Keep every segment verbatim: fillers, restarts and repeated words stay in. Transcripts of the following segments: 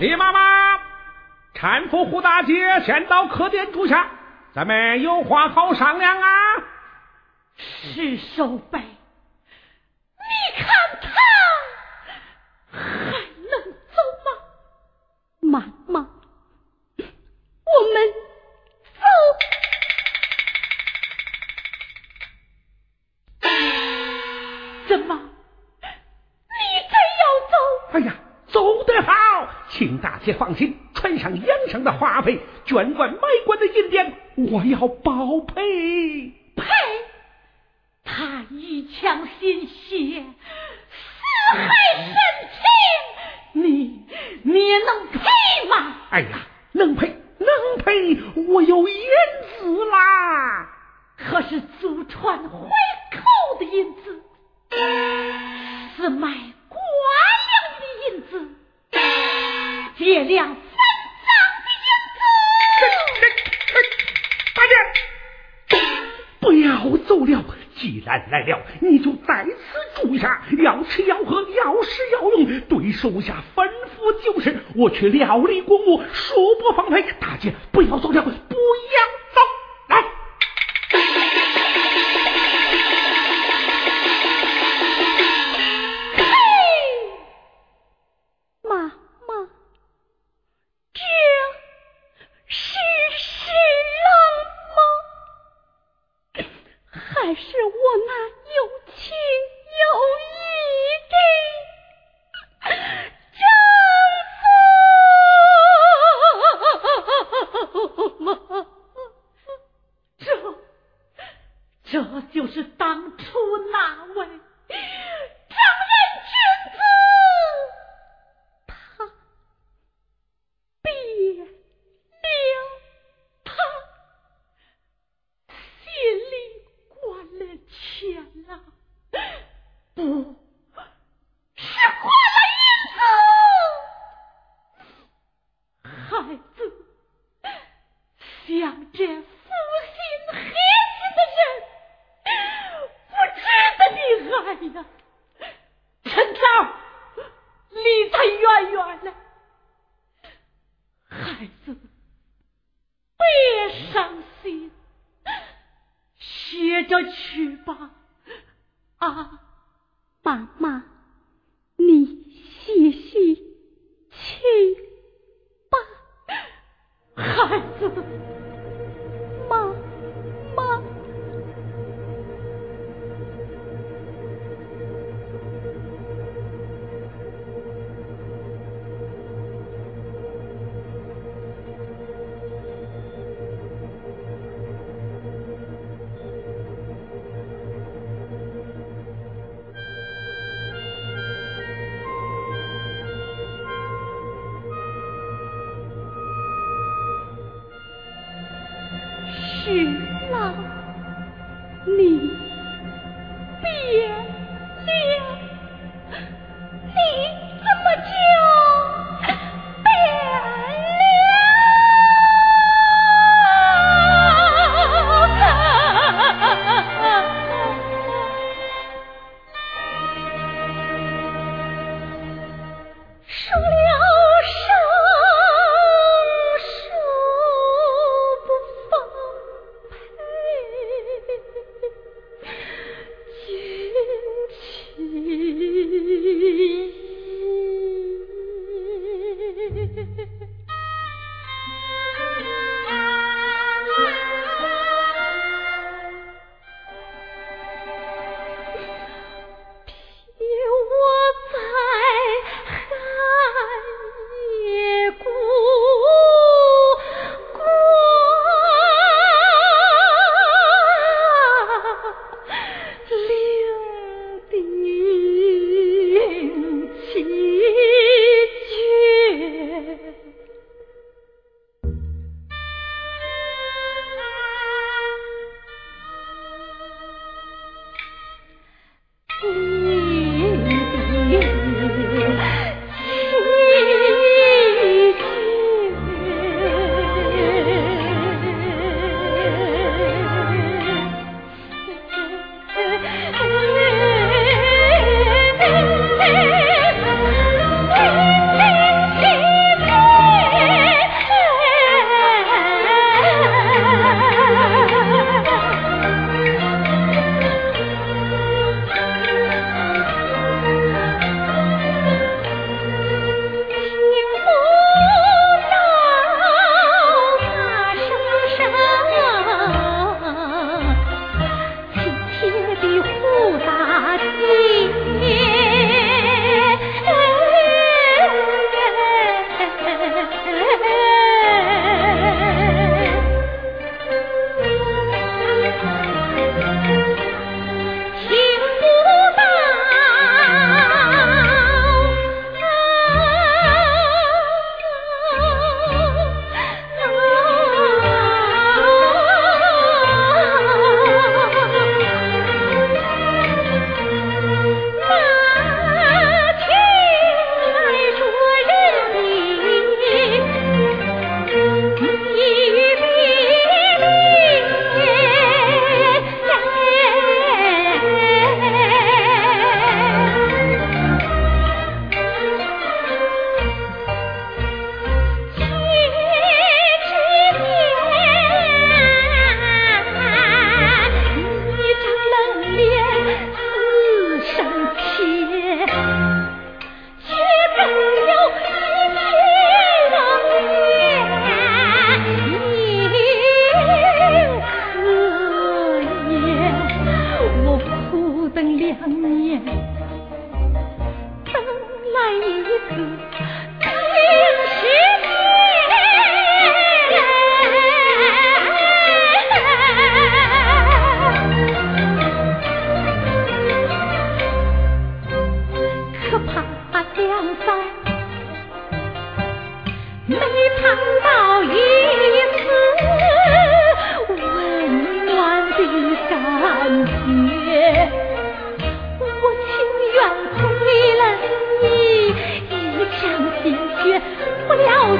李妈妈，产妇胡大姐先到客店住下，咱们有话好商量啊。石守备，你看他还能走吗？妈妈，我们走。怎么，你真要走？哎呀，走得好，请大姐放心，穿上洋上的花被，卷冠买官的银锭，我要保配。配？他一腔心血，死海深情，你你也能配吗？哎呀，能配能配，我有银子啦，可是祖传回扣的银子，是卖官粮的银子，借粮三丈的银子。大姐，不要走了，既然来了，你就在此住下，要吃要喝，要食要用，对手下吩咐就是。我去料理公务，恕不奉陪。大姐，不要走了，不要走，来。嘿，妈妈，这是事了吗？还是我那有情有义的丈夫吗？这这就是当初那位正人君子，他别了他，心里关了钱了，不是关了银子。孩子，像这负心黑心的人，不值得你爱呀！陈超，离他远远的，孩子，别伤心，学着去吧。啊，妈妈，你歇息去吧。孩子，妈妈，唱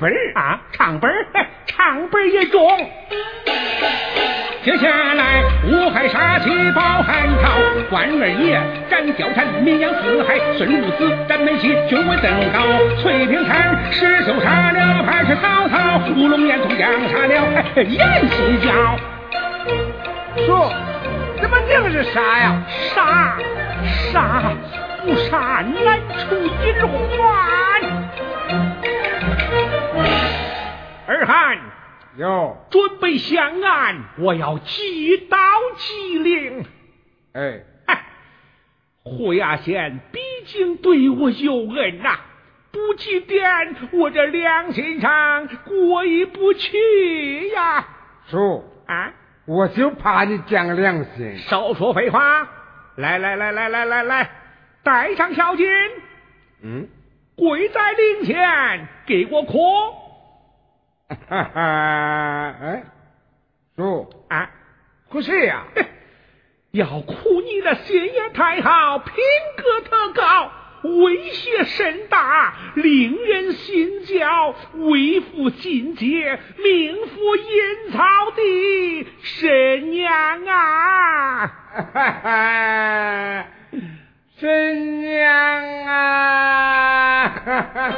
本儿啊，唱本儿，唱本儿也中。接下来吴海杀气包汉朝，关二爷斩貂蝉，名扬四海；孙武子斩梅西，学问登高；翠屏禅失手杀了潘氏曹操，乌龙宴中将杀了阎锡教。叔，怎么净是杀呀？杀杀不杀，难出隐患。二汉有准备相案，我要击刀击令。哎，胡牙仙毕竟对我有恩呐、啊，不祭奠我这良心上过意不去呀。叔啊，我就怕你讲良心。少说废话，来来来来来来来，带上小金，嗯，跪在灵前给我磕。哈哈，哎，叔啊，哭谁呀？要哭你的心也太好，品格特高，威胁甚大，令人心焦，为父尽节，名副阴曹的神娘啊！哈哈，神娘啊！哈哈。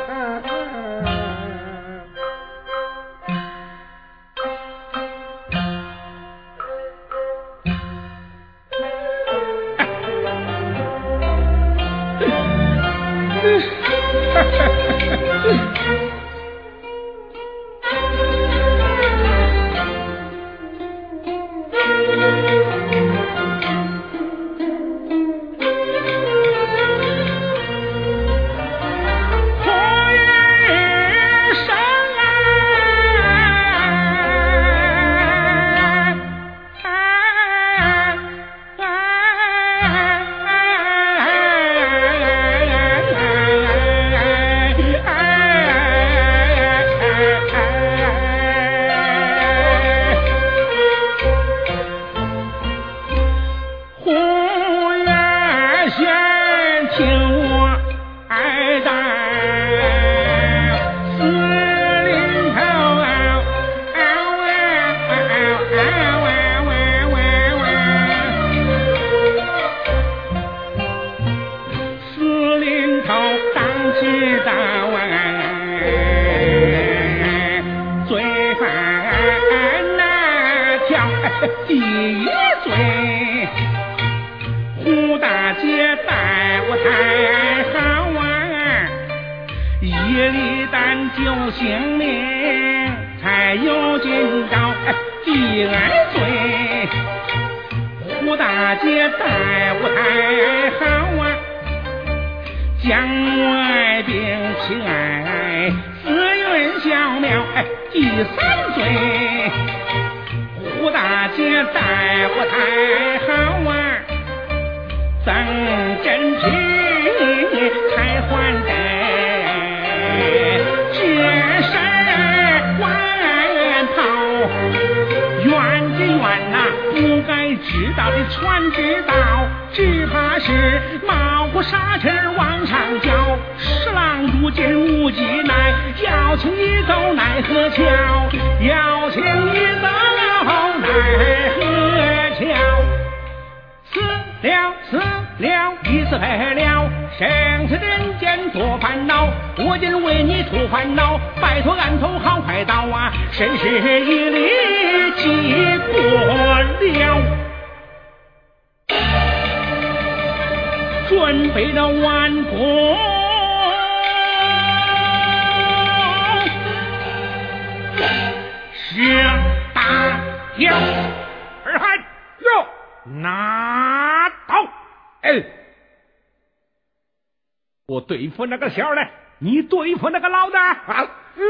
对付那个小的，你对付那个老的啊！叔，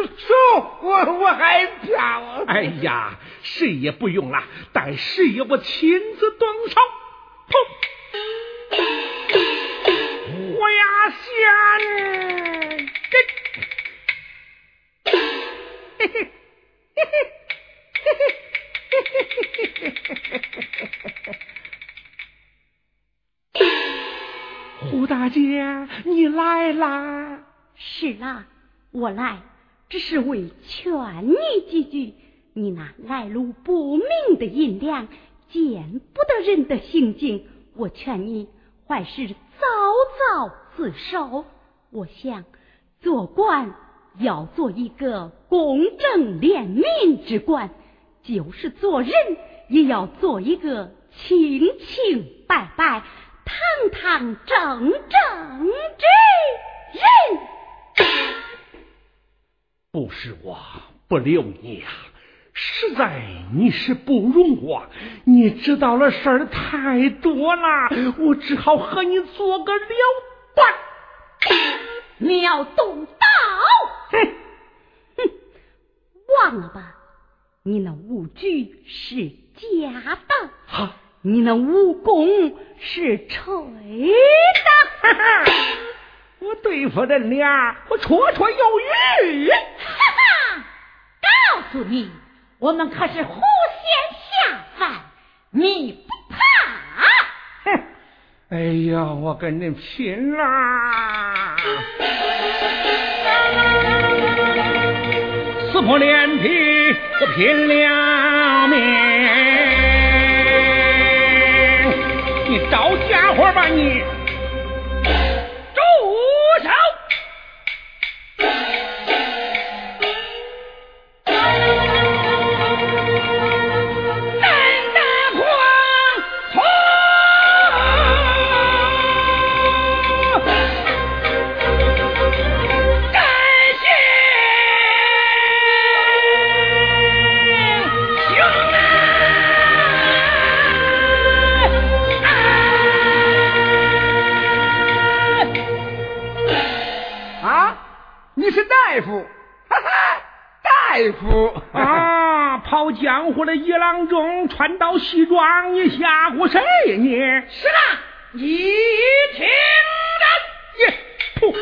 我我害怕了。哎呀，谁也不用了，待谁也我亲自动手。砰！我呀，先，嘿嘿嘿嘿嘿嘿嘿嘿嘿胡大姐，你来啦！是啦，我来，只是为劝你几句，你那来路不明的银两，见不得人的行径，我劝你坏事早早自首。我想做官要做一个公正廉明之官，就是做人也要做一个清清白白堂堂正正之人。不是我不留你啊，实在你是不容我，你知道了事儿太多了，我只好和你做个了断。你要动刀？哼哼，忘了吧，你那武举是假的，啊、你那武功是吹的。哈哈，我对付人俩，我绰绰有余。哈哈，告诉你，我们可是狐仙下凡，你不怕？哼！哎呀，我跟你拼啦！撕破脸皮，我拼了命！你找家伙吧你！住手！大夫，哈哈，大夫啊！跑江湖的一郎中穿到西装，你吓唬谁呀你？是啦，你听着，耶！噗！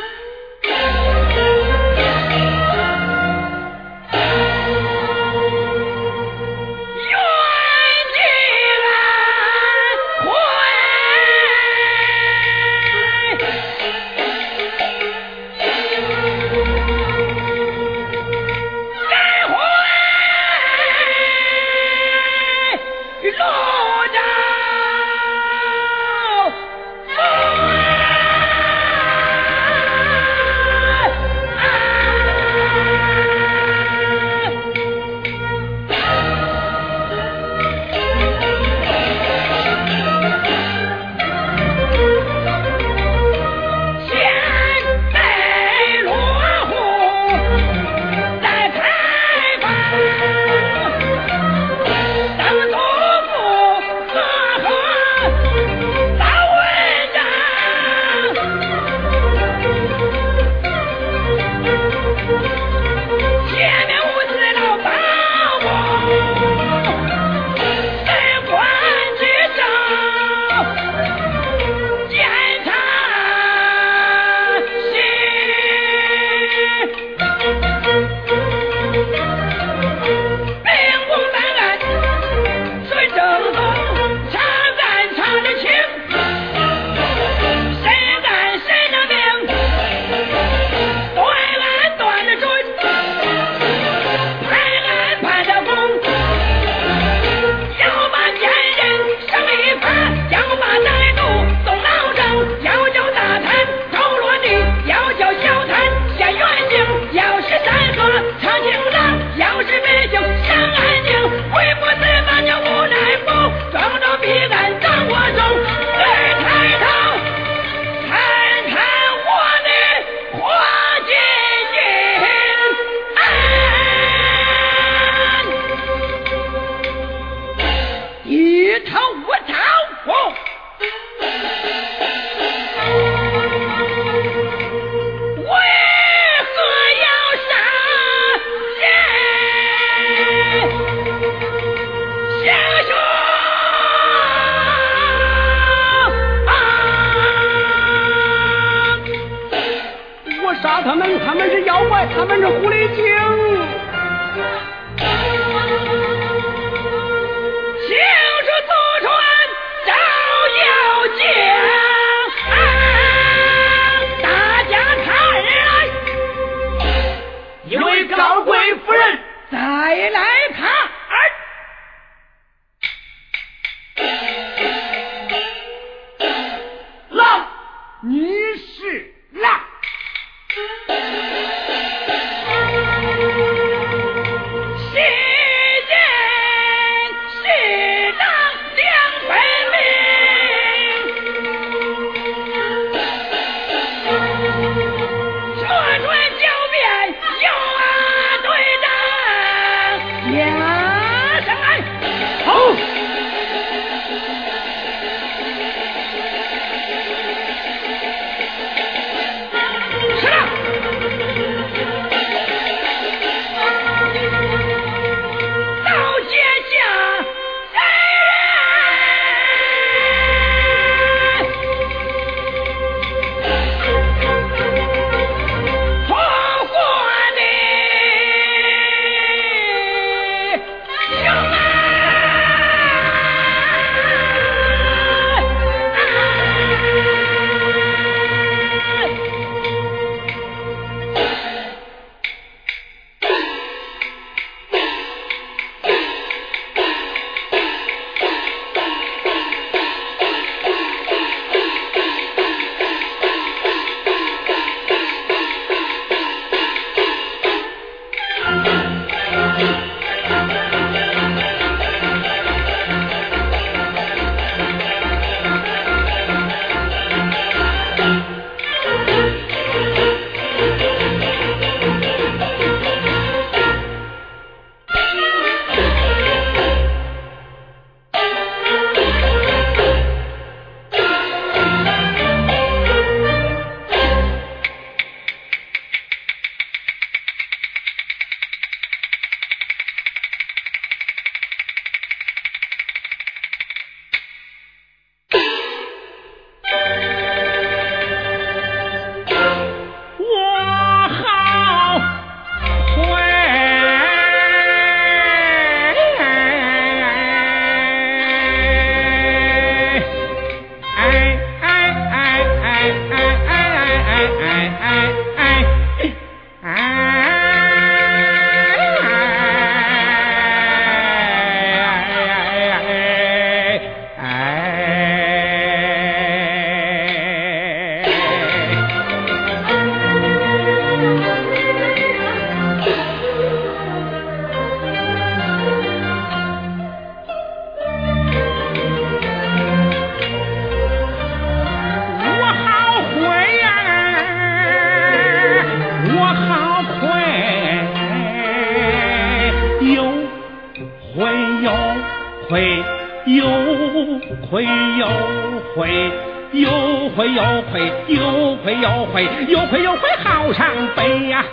亏有亏有亏有亏有亏有亏好伤悲呀，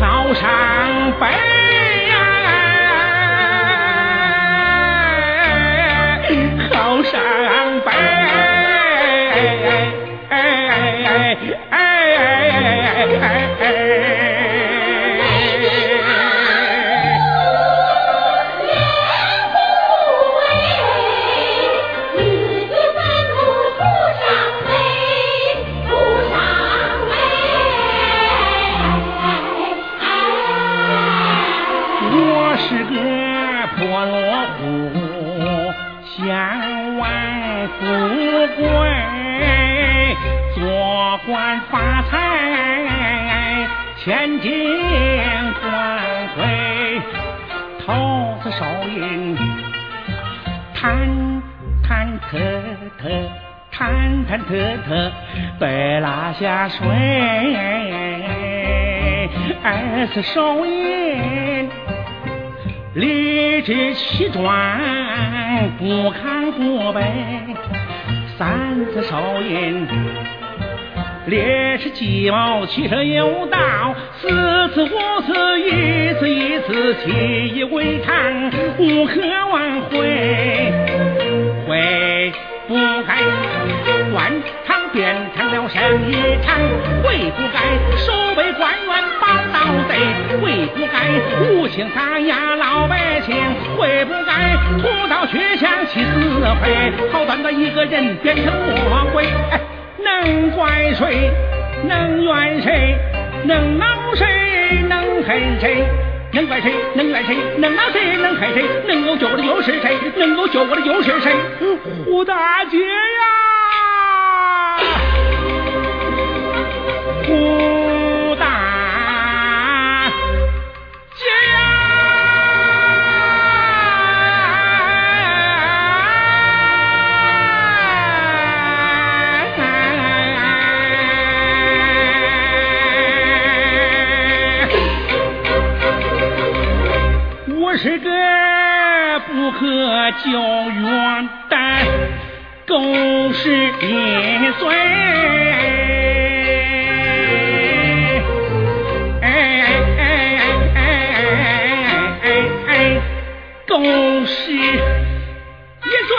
好伤悲呀，好伤悲哎。千金官贵，桃子手印，贪贪特特，贪贪特特，被拉下水。二次手印，理直气壮，不看不卑。三次手印。烈士鸡毛汽车有道，四次五次一次一次起义为抗，无可挽回，悔不该官场变成了生意场，悔不该收为官员报道贼，悔不该无情打压老百姓，悔不该屠刀取枪起自毁，好端端一个人变成魔鬼。能怪谁？能怨谁？能闹谁？能恨谁？能怪谁？能怨谁？能闹谁？能恨谁？能够救我的又是谁？能够救我的又是谁？胡大姐呀，胡大姐呀！是个不可救援的狗屎一嘴，狗屎一嘴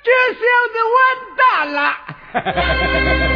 这下子完蛋了